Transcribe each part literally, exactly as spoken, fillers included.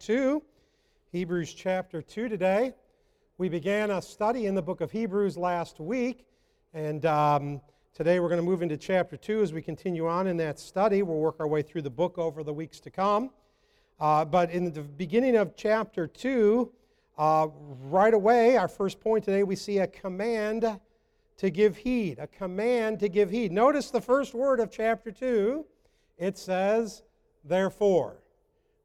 two, Hebrews chapter two today. We began a study in the book of Hebrews last week, and um, today we're going to move into chapter two as we continue on in that study. We'll work our way through the book over the weeks to come. Uh, but in the beginning of chapter two, uh, right away, our first point today, we see a command to give heed, a command to give heed. Notice the first word of chapter two. It says, therefore,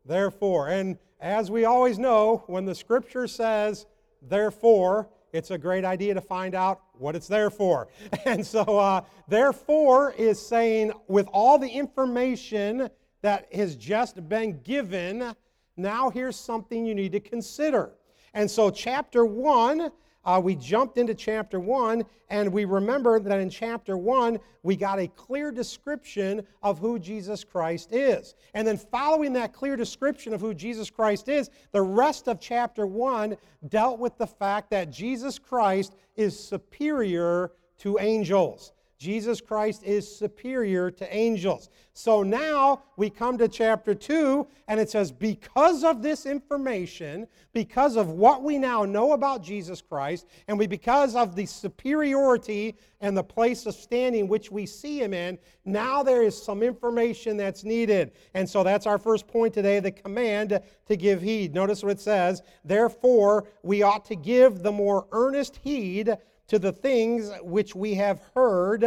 therefore. And as we always know, when the Scripture says, therefore, it's a great idea to find out what it's there for. And so, uh, therefore is saying, with all the information that has just been given, now here's something you need to consider. And so, chapter one, Uh, we jumped into chapter one, and we remember that in chapter one, we got a clear description of who Jesus Christ is. And then following that clear description of who Jesus Christ is, the rest of chapter one dealt with the fact that Jesus Christ is superior to angels. Jesus Christ is superior to angels. So now we come to chapter two, and it says, because of this information, because of what we now know about Jesus Christ, and we because of the superiority and the place of standing which we see him in, now there is some information that's needed. And so that's our first point today, the command to give heed. Notice what it says, therefore we ought to give the more earnest heed to the things which we have heard,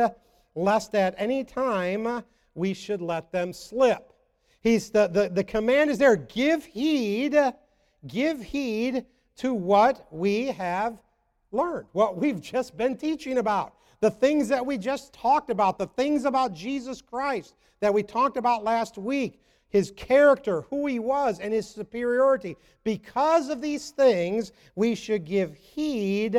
lest at any time we should let them slip. He's the, the, the command is there. Give heed, give heed to what we have learned, what we've just been teaching about, the things that we just talked about, the things about Jesus Christ that we talked about last week, his character, who he was, and his superiority. Because of these things, we should give heed,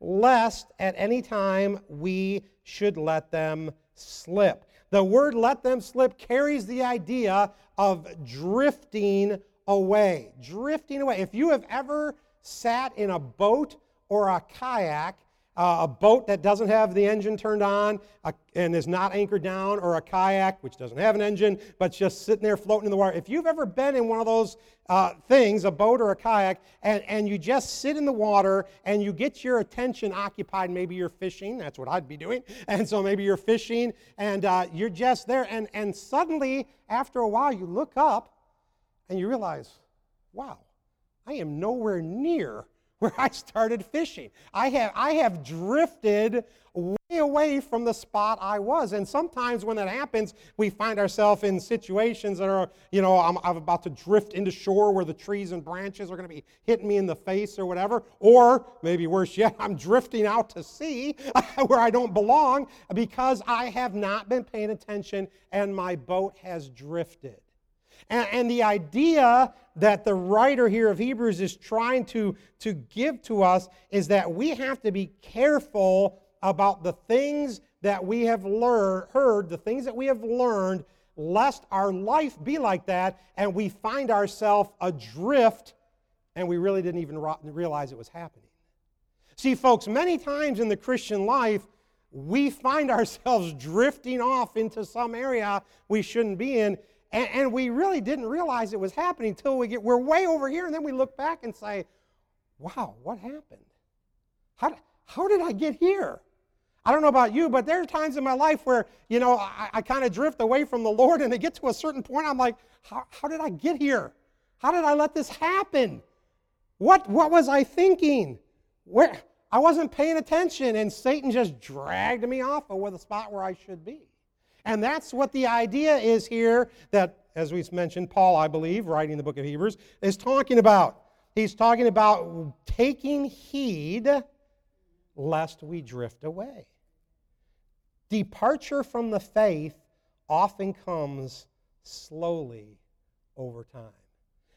lest at any time we should let them slip. The word let them slip carries the idea of drifting away. Drifting away. If you have ever sat in a boat or a kayak, uh, a boat that doesn't have the engine turned on uh, and is not anchored down, or a kayak which doesn't have an engine but just sitting there floating in the water. If you've ever been in one of those Uh, things, a boat or a kayak, and, and you just sit in the water and you get your attention occupied. Maybe you're fishing. That's what I'd be doing. And so maybe you're fishing and uh, you're just there. And, and suddenly, after a while, you look up and you realize, wow, I am nowhere near where I started fishing. I have, I have drifted way away from the spot I was. And sometimes when that happens, we find ourselves in situations that are, you know, I'm, I'm about to drift into shore where the trees and branches are going to be hitting me in the face or whatever. Or maybe worse yet, I'm drifting out to sea where I don't belong because I have not been paying attention and my boat has drifted. And, and the idea that the writer here of Hebrews is trying to, to give to us is that we have to be careful about the things that we have learned, heard, the things that we have learned, lest our life be like that, and we find ourselves adrift, and we really didn't even realize it was happening. See, folks, many times in the Christian life, we find ourselves drifting off into some area we shouldn't be in, and, and we really didn't realize it was happening until we get, we're way over here, and then we look back and say, wow, what happened? How, how did I get here? I don't know about you, but there are times in my life where, you know, I, I kind of drift away from the Lord, and to get to a certain point, I'm like, how, how did I get here? How did I let this happen? What, what was I thinking? Where I wasn't paying attention, and Satan just dragged me off of the spot where I should be. And that's what the idea is here that, as we've mentioned, Paul, I believe, writing the book of Hebrews, is talking about. He's talking about taking heed lest we drift away. Departure from the faith often comes slowly over time.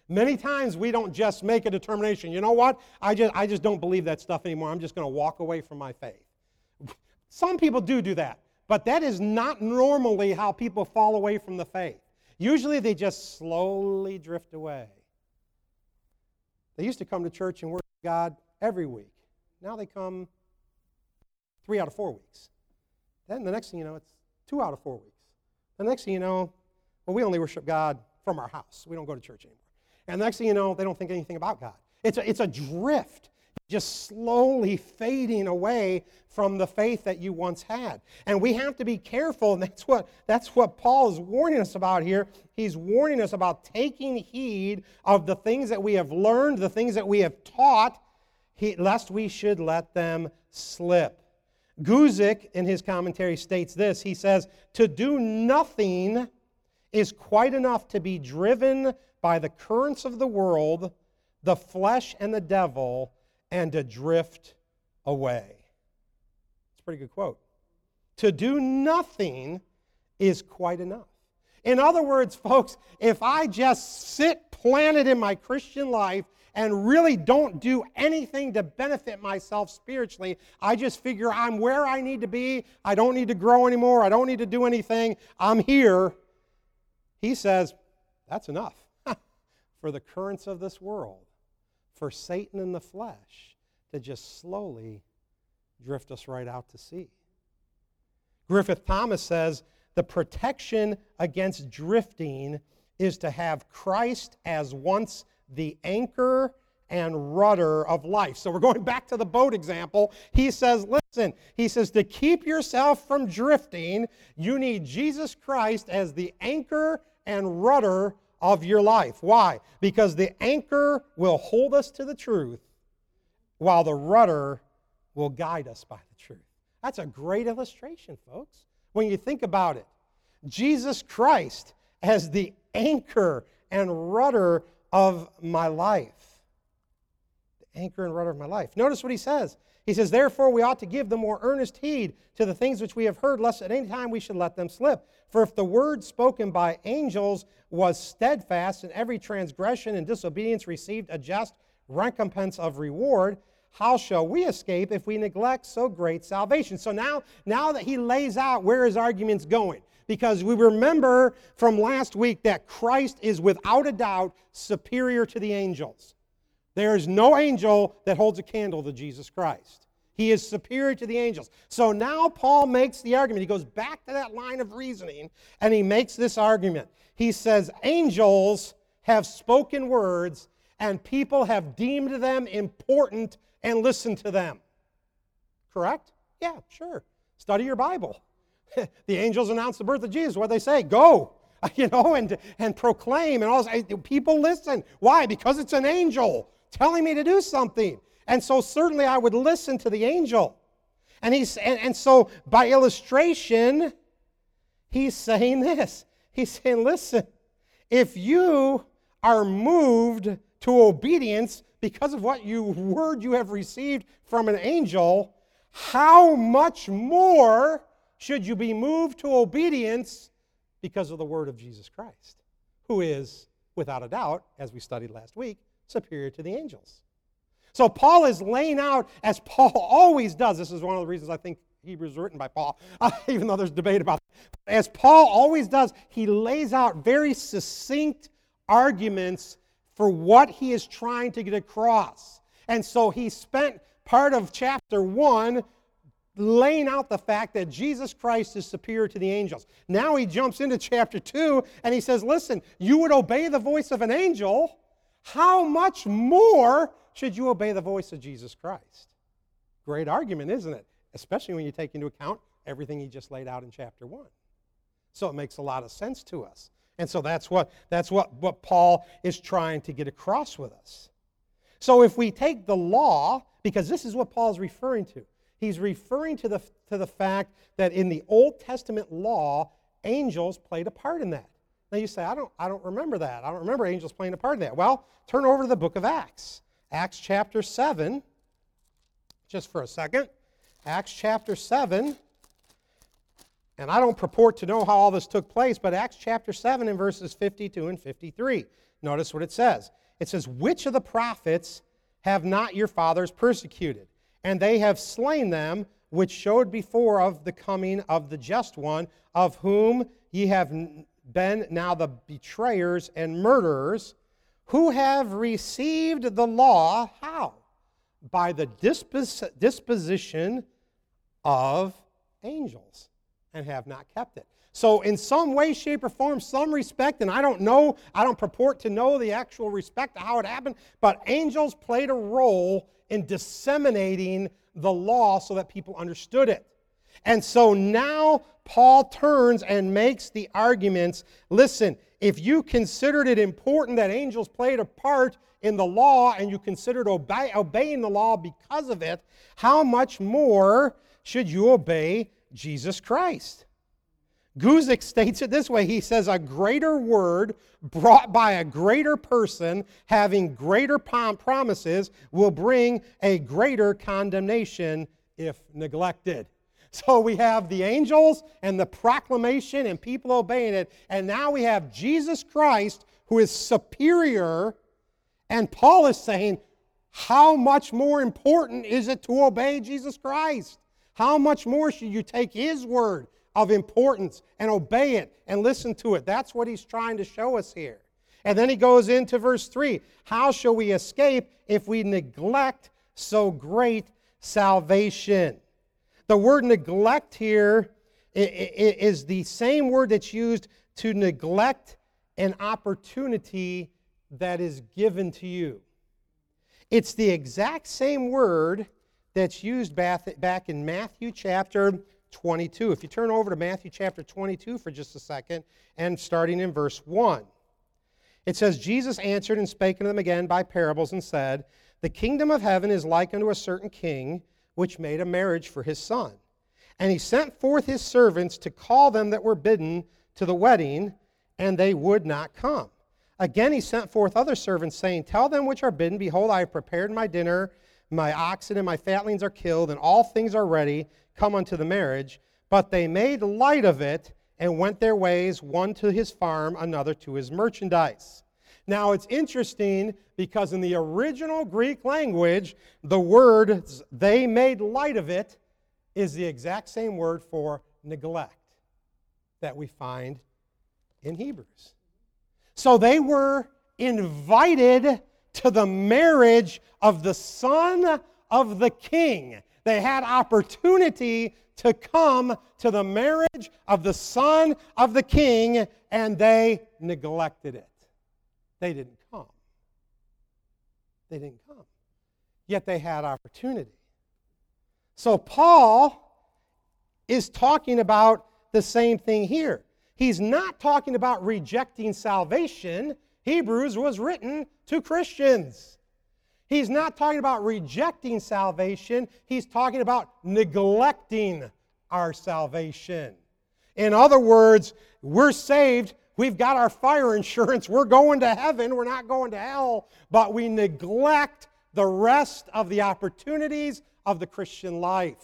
Many times we don't just make a determination, you know what, I just I just don't believe that stuff anymore. I'm just going to walk away from my faith. Some people do do that, but that is not normally how people fall away from the faith. Usually they just slowly drift away. They used to come to church and worship God every week. Now they come three out of four weeks. Then the next thing you know, it's two out of four weeks. The next thing you know, well, we only worship God from our house. We don't go to church anymore. And next thing you know, they don't think anything about God. It's a, it's a drift, just slowly fading away from the faith that you once had. And we have to be careful, and that's what, that's what Paul is warning us about here. He's warning us about taking heed of the things that we have learned, the things that we have taught, he, lest we should let them slip. Guzik, in his commentary, states this. He says, "To do nothing is quite enough to be driven by the currents of the world, the flesh and the devil, and to drift away." It's a pretty good quote. To do nothing is quite enough. In other words, folks, if I just sit planted in my Christian life and really don't do anything to benefit myself spiritually, I just figure I'm where I need to be, I don't need to grow anymore, I don't need to do anything, I'm here. He says, that's enough for the currents of this world, for Satan and the flesh to just slowly drift us right out to sea. Griffith Thomas says, the protection against drifting is to have Christ as once the anchor and rudder of life. So we're going back to the boat example. He says, listen, he says, to keep yourself from drifting, you need Jesus Christ as the anchor and rudder of your life. Why? Because the anchor will hold us to the truth, while the rudder will guide us by the truth. That's a great illustration, folks, when you think about it. Jesus Christ as the anchor and rudder of my life. The anchor and rudder of my life. Notice what he says. He says, therefore we ought to give the more earnest heed to the things which we have heard, lest at any time we should let them slip. For if the word spoken by angels was steadfast, and every transgression and disobedience received a just recompense of reward, how shall we escape if we neglect so great salvation? So now, now that he lays out where his argument's going, because we remember from last week that Christ is without a doubt superior to the angels. There is no angel that holds a candle to Jesus Christ. He is superior to the angels. So now Paul makes the argument. He goes back to that line of reasoning, and he makes this argument. He says, angels have spoken words, and people have deemed them important and listened to them. Correct? Yeah, sure. Study your Bible. The angels announced the birth of Jesus. What did they say? Go, you know, and, and proclaim. And all this. People listen. Why? Because it's an angel telling me to do something. And so certainly I would listen to the angel. And he's and, and so by illustration, he's saying this. He's saying, listen, if you are moved to obedience because of what you word you have received from an angel, how much more should you be moved to obedience because of the word of Jesus Christ, who is, without a doubt, as we studied last week, superior to the angels. So Paul is laying out, as Paul always does, this is one of the reasons I think Hebrews was written by Paul, uh, even though there's debate about that. As Paul always does, he lays out very succinct arguments for what he is trying to get across. And so he spent part of chapter one laying out the fact that Jesus Christ is superior to the angels. Now he jumps into chapter two and he says, listen, you would obey the voice of an angel. How much more should you obey the voice of Jesus Christ? Great argument, isn't it? Especially when you take into account everything he just laid out in chapter one. So it makes a lot of sense to us. And so that's what, that's what, what Paul is trying to get across with us. So if we take the law, because this is what Paul's referring to. He's referring to the, to the fact that in the Old Testament law, angels played a part in that. Now you say, I don't, I don't remember that. I don't remember angels playing a part in that. Well, turn over to the book of Acts. Acts chapter seven, just for a second. Acts chapter seven, and I don't purport to know how all this took place, but Acts chapter seven in verses fifty-two and fifty-three. Notice what it says. It says, which of the prophets have not your fathers persecuted? And they have slain them, which showed before of the coming of the just one, of whom ye have been now the betrayers and murderers, who have received the law, how? By the dispos- disposition of angels, and have not kept it. So in some way, shape, or form, some respect, and I don't know, I don't purport to know the actual respect to how it happened, but angels played a role in disseminating the law so that people understood it. And so now Paul turns and makes the arguments, listen, if you considered it important that angels played a part in the law and you considered obey, obeying the law because of it, how much more should you obey Jesus Christ? Guzik states it this way. He says, a greater word brought by a greater person having greater promises will bring a greater condemnation if neglected. So we have the angels and the proclamation and people obeying it. And now we have Jesus Christ who is superior. And Paul is saying, how much more important is it to obey Jesus Christ? How much more should you take His word of importance and obey it and listen to it? That's what he's trying to show us here. And then he goes into verse three. How shall we escape if we neglect so great salvation? The word neglect here is the same word that's used to neglect an opportunity that is given to you. It's the exact same word that's used back in Matthew chapter twenty-two. If you turn over to Matthew chapter twenty-two for just a second, and starting in verse one. It says, Jesus answered and spake unto them again by parables and said, the kingdom of heaven is like unto a certain king, which made a marriage for his son. And he sent forth his servants to call them that were bidden to the wedding, and they would not come. Again he sent forth other servants, saying, tell them which are bidden, behold, I have prepared my dinner, my oxen and my fatlings are killed, and all things are ready, come unto the marriage. But they made light of it, and went their ways, one to his farm, another to his merchandise. Now, it's interesting because in the original Greek language, the word they made light of it is the exact same word for neglect that we find in Hebrews. So they were invited to the marriage of the son of the king. They had opportunity to come to the marriage of the son of the king, and they neglected it. They didn't come. They didn't come. Yet they had opportunity. So Paul is talking about the same thing here. He's not talking about rejecting salvation. Hebrews was written to Christians. He's not talking about rejecting salvation. He's talking about neglecting our salvation. In other words, we're saved. We've got our fire insurance. We're going to heaven. We're not going to hell. But we neglect the rest of the opportunities of the Christian life.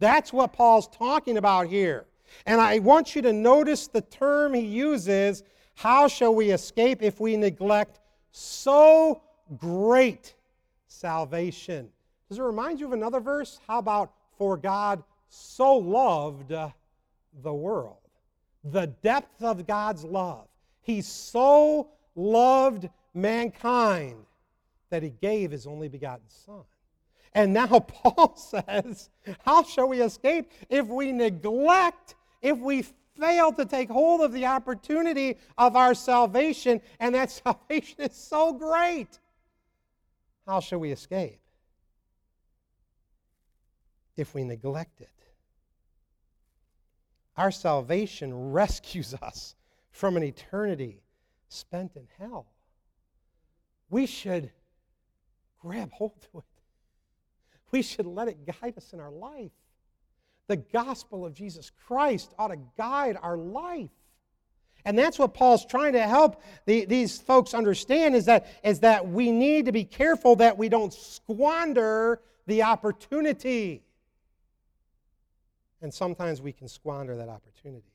That's what Paul's talking about here. And I want you to notice the term he uses, how shall we escape if we neglect so great salvation? Does it remind you of another verse? How about, for God so loved the world? The depth of God's love. He so loved mankind that He gave His only begotten Son. And now Paul says, how shall we escape if we neglect, if we fail to take hold of the opportunity of our salvation, and that salvation is so great? How shall we escape if we neglect it? Our salvation rescues us from an eternity spent in hell. We should grab hold to it. We should let it guide us in our life. The gospel of Jesus Christ ought to guide our life. And that's what Paul's trying to help the, these folks understand, is that, is that we need to be careful that we don't squander the opportunity. And sometimes we can squander that opportunity.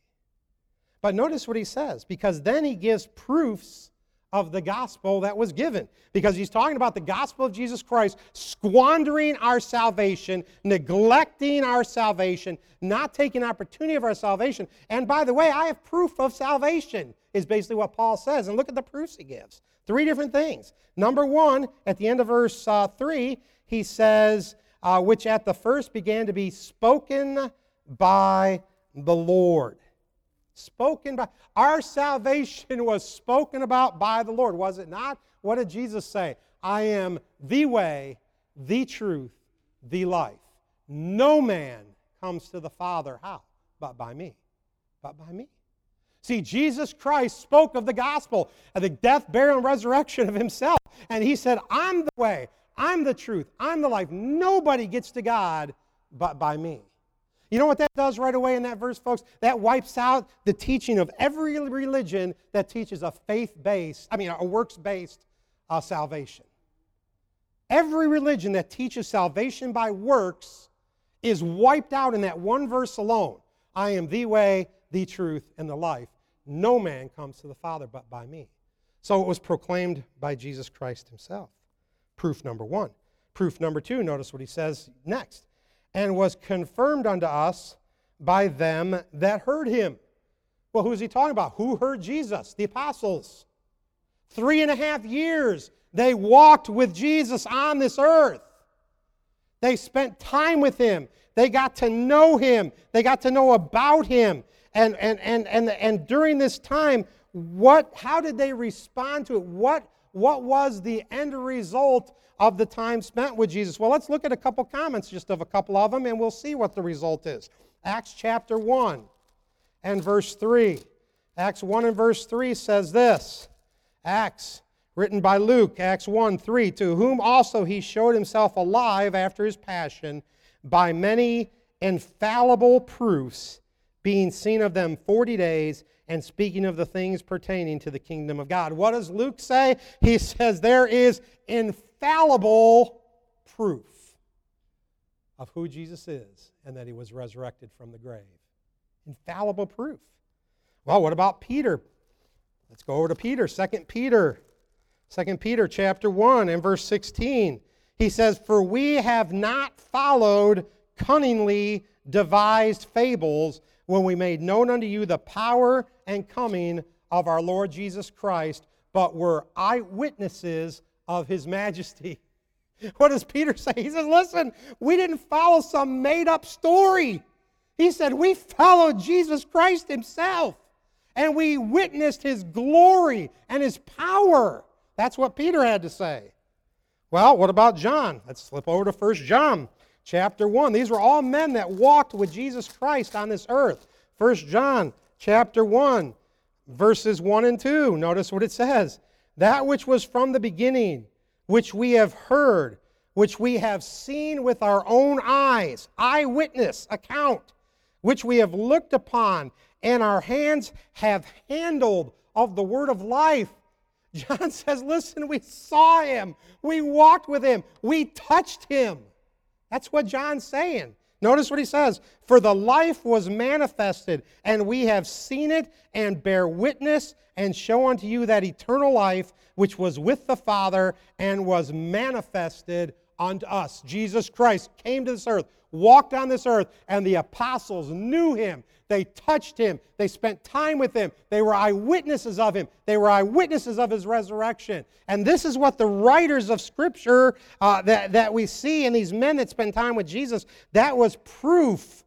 But notice what he says, because then he gives proofs of the gospel that was given. Because he's talking about the gospel of Jesus Christ, squandering our salvation, neglecting our salvation, not taking opportunity of our salvation. And by the way, I have proof of salvation, is basically what Paul says. And look at the proofs he gives. Three different things. Number one, at the end of verse uh, three, he says, uh, which at the first began to be spoken by the Lord. Spoken by, our salvation was spoken about by the Lord, was it not? What did Jesus say? I am the way, the truth, the life. No man comes to the Father, how? But by me. But by me. See, Jesus Christ spoke of the gospel, of the death, burial, and resurrection of himself. And he said, I'm the way, I'm the truth, I'm the life. Nobody gets to God but by me. You know what that does right away in that verse, folks? That wipes out the teaching of every religion that teaches a faith-based, I mean, a works-based uh, salvation. Every religion that teaches salvation by works is wiped out in that one verse alone. I am the way, the truth, and the life. No man comes to the Father but by me. So it was proclaimed by Jesus Christ himself. Proof number one. Proof number two, notice what he says next. And was confirmed unto us by them that heard him. Well, who is he talking about? Who heard Jesus? The apostles. Three and a half years they walked with Jesus on this earth. They spent time with him. They got to know him. They got to know about him. And, and, and, and, and during this time, what, how did they respond to it? What, what was the end result of the time spent with Jesus? Well, let's look at a couple comments, just of a couple of them, and we'll see what the result is. Acts chapter one and verse three. Acts one and verse three says this. Acts, written by Luke, Acts one, three, to whom also he showed himself alive after his passion by many infallible proofs, being seen of them forty days, and speaking of the things pertaining to the kingdom of God. What does Luke say? He says there is infallible proof of who Jesus is and that he was resurrected from the grave. Infallible proof. Well, what about Peter? Let's go over to Peter, Second Peter. Second Peter chapter one and verse sixteen. He says, for we have not followed cunningly devised fables when we made known unto you the power and coming of our Lord Jesus Christ, but were eyewitnesses of his majesty. What does Peter say? He says, listen, we didn't follow some made-up story. He said, we followed Jesus Christ himself, and we witnessed his glory and his power. That's what Peter had to say. Well, what about John? Let's slip over to First John. Chapter one. These were all men that walked with Jesus Christ on this earth. First John chapter one, verses one and two. Notice what it says. That which was from the beginning, which we have heard, which we have seen with our own eyes, eyewitness account, which we have looked upon, and our hands have handled of the word of life. John says, listen, we saw him. We walked with him. We touched him. That's what John's saying. Notice what he says. For the life was manifested, and we have seen it, and bear witness, and show unto you that eternal life, which was with the Father, and was manifested unto us. Jesus Christ came to this earth, walked on this earth, and the apostles knew him. They touched him. They spent time with him. They were eyewitnesses of him. They were eyewitnesses of his resurrection. And this is what the writers of Scripture uh, that, that we see in these men that spent time with Jesus, that was proof,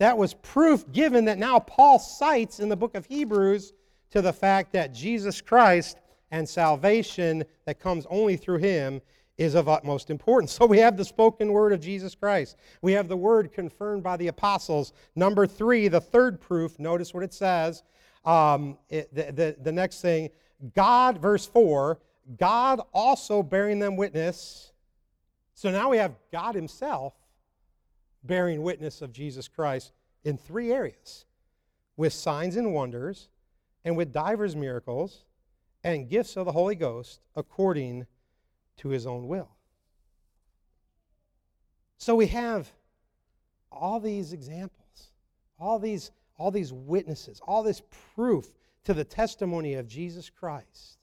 that was proof given that now Paul cites in the book of Hebrews to the fact that Jesus Christ and salvation that comes only through him is of utmost importance. So we have the spoken word of Jesus Christ. We have the word confirmed by the apostles. Number three, the third proof, notice what it says. Um, it, the, the, the next thing, God, verse four, God also bearing them witness. So now we have God himself bearing witness of Jesus Christ in three areas, with signs and wonders, and with divers miracles, and gifts of the Holy Ghost, according to to his own will. So we have all these examples, all these, all these witnesses, all this proof to the testimony of Jesus Christ.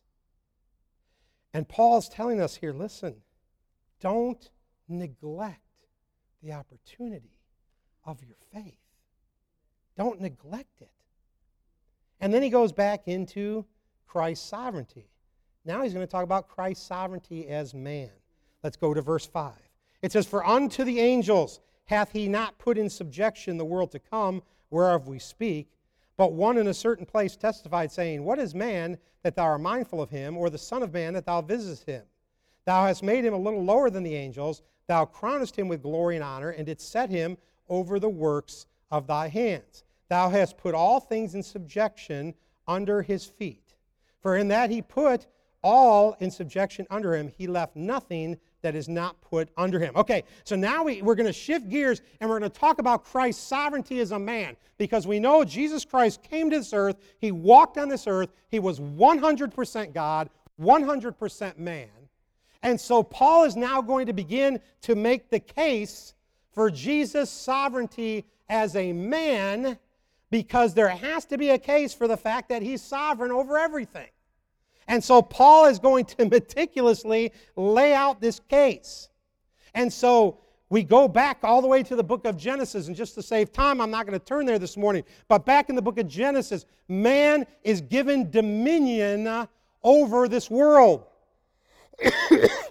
And Paul's telling us here, listen, don't neglect the opportunity of your faith. Don't neglect it. And then he goes back into Christ's sovereignty. Now he's going to talk about Christ's sovereignty as man. Let's go to verse five. It says, for unto the angels hath he not put in subjection the world to come, whereof we speak, But one in a certain place testified, saying, What is man that thou art mindful of him, or the son of man that thou visitest him? Thou hast made him a little lower than the angels. Thou crownest him with glory and honor, and didst set him over the works of thy hands. Thou hast put all things in subjection under his feet. For in that he put all in subjection under him, he left nothing that is not put under him. Okay, so now we, we're going to shift gears, and we're going to talk about Christ's sovereignty as a man, because we know Jesus Christ came to this earth, he walked on this earth, he was one hundred percent God, one hundred percent man. And so Paul is now going to begin to make the case for Jesus' sovereignty as a man, because there has to be a case for the fact that he's sovereign over everything. And so Paul is going to meticulously lay out this case. And so we go back all the way to the book of Genesis, and just to save time, I'm not going to turn there this morning, but back in the book of Genesis, man is given dominion over this world.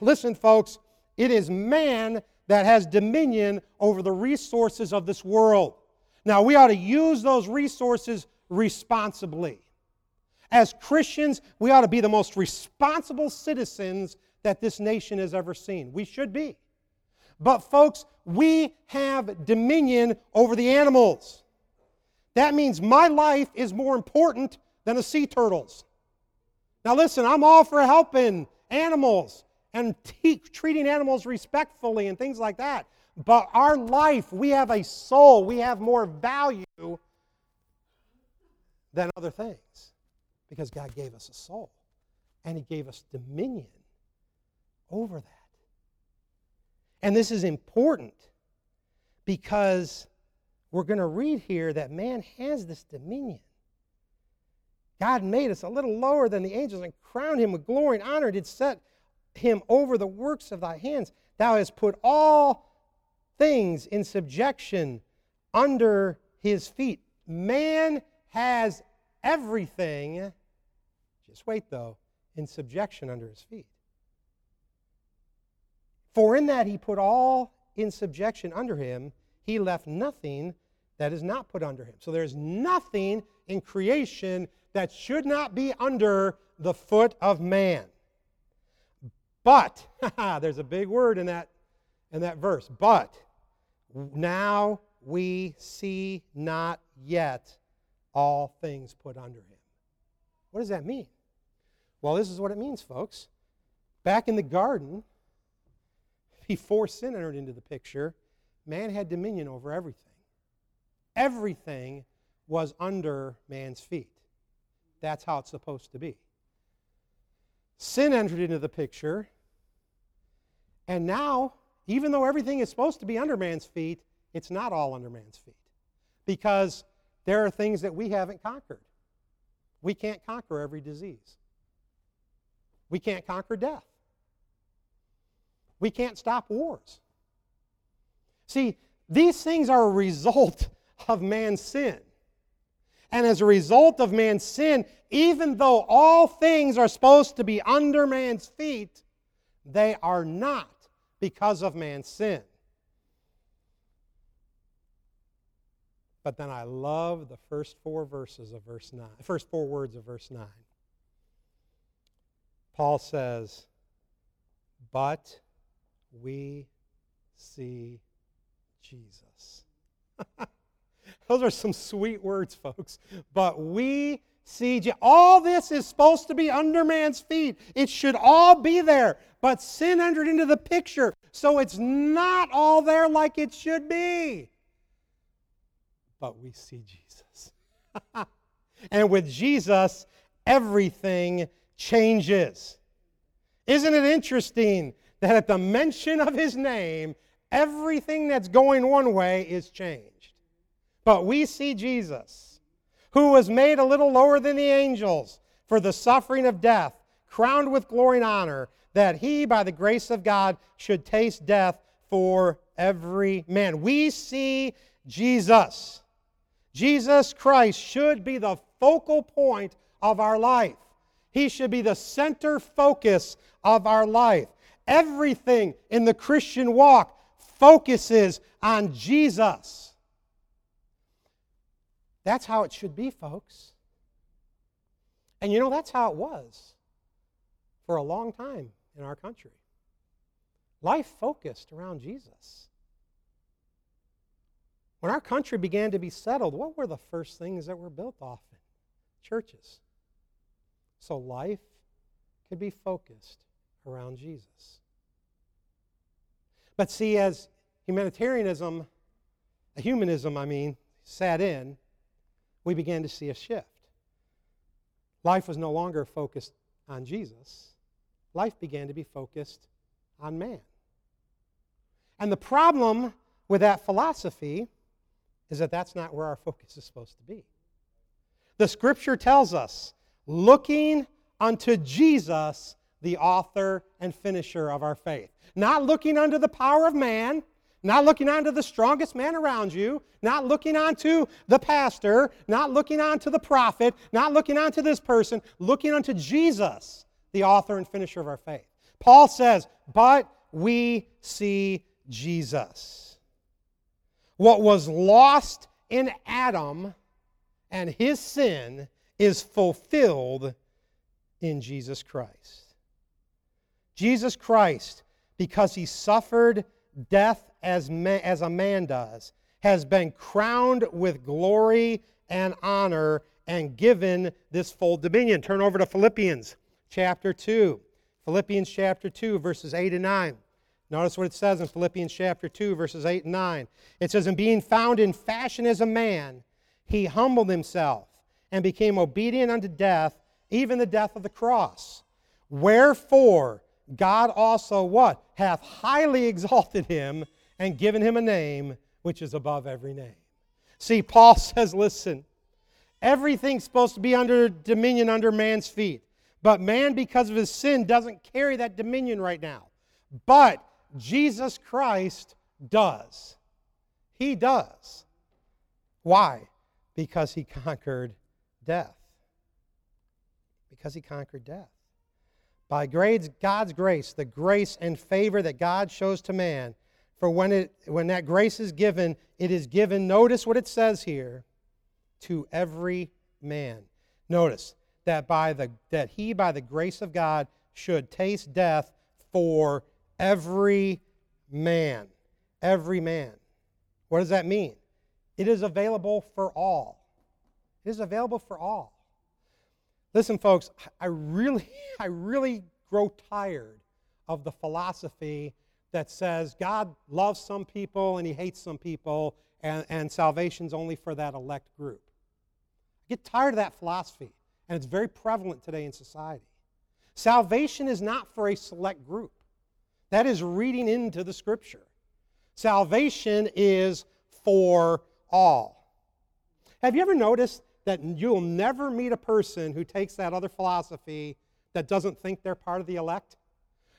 Listen, folks, it is man that has dominion over the resources of this world. Now, we ought to use those resources responsibly. As Christians, we ought to be the most responsible citizens that this nation has ever seen. We should be. But folks, we have dominion over the animals. That means my life is more important than a sea turtle's. Now listen, I'm all for helping animals and te- treating animals respectfully and things like that. But our life, we have a soul, we have more value than other things. Because God gave us a soul, and he gave us dominion over that. And this is important because we're going to read here that man has this dominion. God made us a little lower than the angels and crowned him with glory and honor, did set him over the works of thy hands. Thou hast put all things in subjection under his feet. Man has everything. Just wait, though, in subjection under his feet. For in that he put all in subjection under him, he left nothing that is not put under him. So there's nothing in creation that should not be under the foot of man. But, there's a big word in that, in that verse, but now we see not yet all things put under him. What does that mean? Well, this is what it means, folks. Back in the garden, before sin entered into the picture, man had dominion over everything. Everything was under man's feet. That's how it's supposed to be. Sin entered into the picture, and now, even though everything is supposed to be under man's feet, it's not all under man's feet. Because there are things that we haven't conquered. We can't conquer every disease. We can't conquer death. We can't stop wars. See, these things are a result of man's sin. And as a result of man's sin, even though all things are supposed to be under man's feet, they are not because of man's sin. But then I love the first four verses of verse nine, first four words of verse nine. Paul says, but we see Jesus. Those are some sweet words, folks. But we see Jesus. All this is supposed to be under man's feet. It should all be there. But sin entered into the picture, so it's not all there like it should be. But we see Jesus. And with Jesus, everything changes. Isn't it interesting that at the mention of his name, everything that's going one way is changed? But we see Jesus, who was made a little lower than the angels for the suffering of death, crowned with glory and honor, that he, by the grace of God, should taste death for every man. We see Jesus. Jesus Christ should be the focal point of our life. He should be the center focus of our life. Everything in the Christian walk focuses on Jesus. That's how it should be, folks. And you know, that's how it was for a long time in our country. Life focused around Jesus. When our country began to be settled, what were the first things that were built off in? Churches. So life could be focused around Jesus. But see, as humanitarianism, humanism, I mean, sat in, we began to see a shift. Life was no longer focused on Jesus. Life began to be focused on man. And the problem with that philosophy is that that's not where our focus is supposed to be. The Scripture tells us, looking unto Jesus, the author and finisher of our faith. Not looking unto the power of man, not looking onto the strongest man around you, not looking onto the pastor, not looking onto the prophet, not looking onto this person, looking unto Jesus, the author and finisher of our faith. Paul says, but we see Jesus. What was lost in Adam and his sin is fulfilled in Jesus Christ. Jesus Christ, because he suffered death As, man, as a man does, has been crowned with glory and honor and given this full dominion. Turn over to Philippians chapter two. Philippians chapter two, verses eight and nine. Notice what it says in Philippians chapter two, verses eight and nine. It says, and being found in fashion as a man, he humbled himself and became obedient unto death, even the death of the cross. Wherefore, God also what? Hath highly exalted him and given him a name which is above every name. See, Paul says, listen, everything's supposed to be under dominion under man's feet. But man, because of his sin, doesn't carry that dominion right now. But Jesus Christ does. He does. Why? Because he conquered death. Because he conquered death. By God's grace, the grace and favor that God shows to man, for when it when that grace is given, it is given, notice what it says here, to every man. Notice that by the that he by the grace of God should taste death for every man. Every man. What does that mean? It is available for all. It is available for all. Listen, folks, I really, I really grow tired of the philosophy that says God loves some people and he hates some people, and, and salvation's only for that elect group. I get tired of that philosophy, and it's very prevalent today in society. Salvation is not for a select group. That is reading into the Scripture. Salvation is for all. Have you ever noticed that you'll never meet a person who takes that other philosophy that doesn't think they're part of the elect?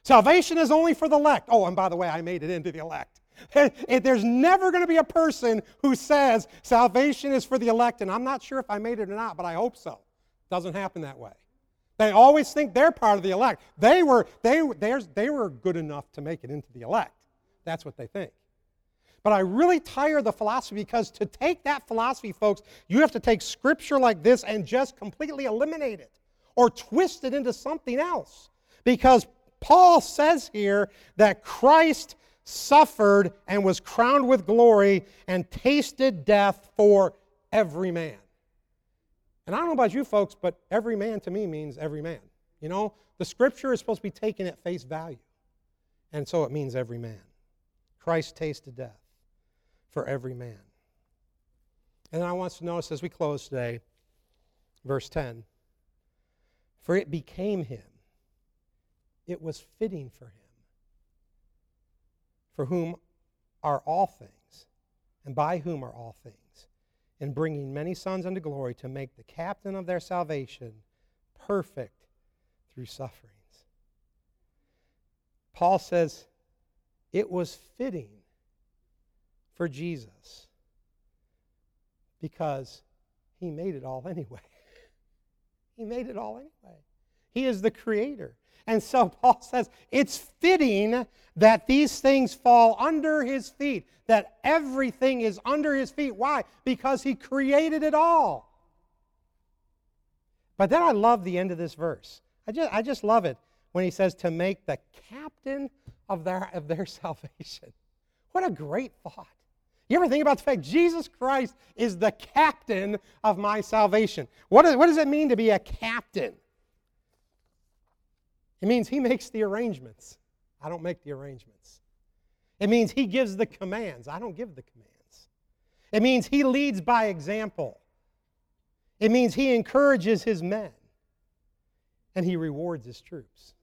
Salvation is only for the elect. Oh, and by the way, I made it into the elect. There's never going to be a person who says salvation is for the elect, and I'm not sure if I made it or not, but I hope so. It doesn't happen that way. They always think they're part of the elect. They were, they, they were good enough to make it into the elect. That's what they think. But I really tire of the philosophy, because to take that philosophy, folks, you have to take Scripture like this and just completely eliminate it or twist it into something else. Because Paul says here that Christ suffered and was crowned with glory and tasted death for every man. And I don't know about you folks, but every man to me means every man. You know, the Scripture is supposed to be taken at face value. And so it means every man. Christ tasted death for every man. And then I want us to notice as we close today, verse ten, for it became him, it was fitting for him, for whom are all things, and by whom are all things, in bringing many sons unto glory, to make the captain of their salvation perfect through sufferings. Paul says, it was fitting for Jesus, because he made it all anyway. He made it all anyway. He is the creator. And so Paul says it's fitting that these things fall under his feet, that everything is under his feet. Why? Because he created it all. But then I love the end of this verse. I just, I just love it when he says to make the captain of their, of their salvation. What a great thought. You ever think about the fact Jesus Christ is the captain of my salvation? What, is, what does it mean to be a captain? It means he makes the arrangements. I don't make the arrangements. It means he gives the commands. I don't give the commands. It means he leads by example. It means he encourages his men. And he rewards his troops.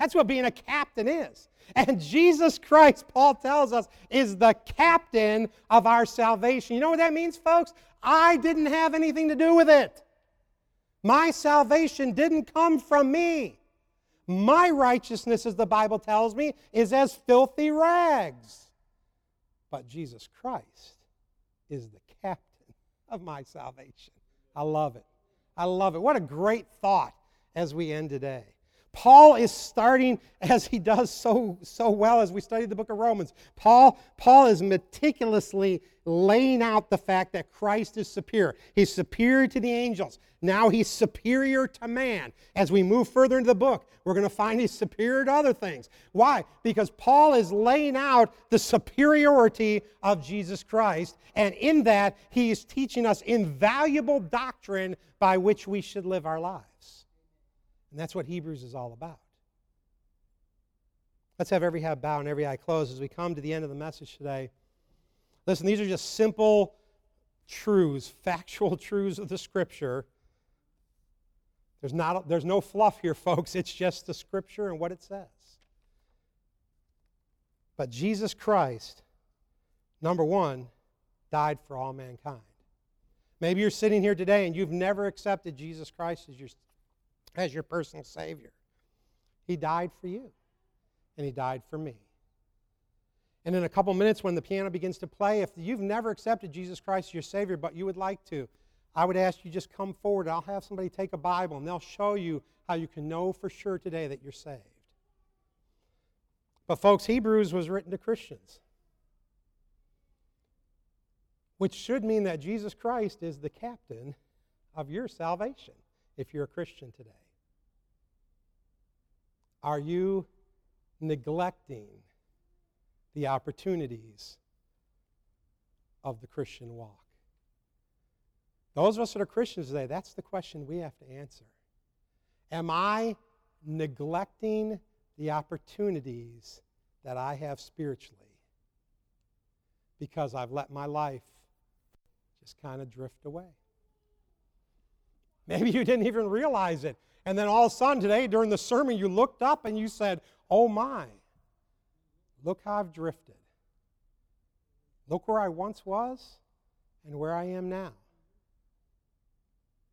That's what being a captain is. And Jesus Christ, Paul tells us, is the captain of our salvation. You know what that means, folks? I didn't have anything to do with it. My salvation didn't come from me. My righteousness, as the Bible tells me, is as filthy rags. But Jesus Christ is the captain of my salvation. I love it. I love it. What a great thought as we end today. Paul is starting, as he does so, so well as we studied the book of Romans, Paul, Paul is meticulously laying out the fact that Christ is superior. He's superior to the angels. Now he's superior to man. As we move further into the book, we're going to find he's superior to other things. Why? Because Paul is laying out the superiority of Jesus Christ, and in that, he is teaching us invaluable doctrine by which we should live our lives. And that's what Hebrews is all about. Let's have every head bowed and every eye closed as we come to the end of the message today. Listen, these are just simple truths, factual truths of the Scripture. There's not, there's no fluff here, folks. It's just the Scripture and what it says. But Jesus Christ, number one, died for all mankind. Maybe you're sitting here today and you've never accepted Jesus Christ as your as your personal Savior. He died for you, and he died for me. And in a couple minutes when the piano begins to play, if you've never accepted Jesus Christ as your Savior, but you would like to, I would ask you just come forward. I'll have somebody take a Bible, and they'll show you how you can know for sure today that you're saved. But folks, Hebrews was written to Christians, which should mean that Jesus Christ is the captain of your salvation. If you're a Christian today, are you neglecting the opportunities of the Christian walk? Those of us that are Christians today, that's the question we have to answer. Am I neglecting the opportunities that I have spiritually because I've let my life just kind of drift away? Maybe you didn't even realize it. And then all of a sudden today during the sermon you looked up and you said, oh my, look how I've drifted. Look where I once was and where I am now.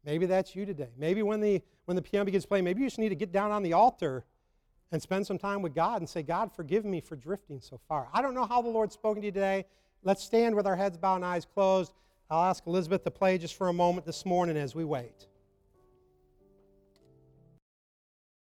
Maybe that's you today. Maybe when the when the piano begins playing, maybe you just need to get down on the altar and spend some time with God and say, God, forgive me for drifting so far. I don't know how the Lord's spoken to you today. Let's stand with our heads bowed and eyes closed. I'll ask Elizabeth to play just for a moment this morning as we wait.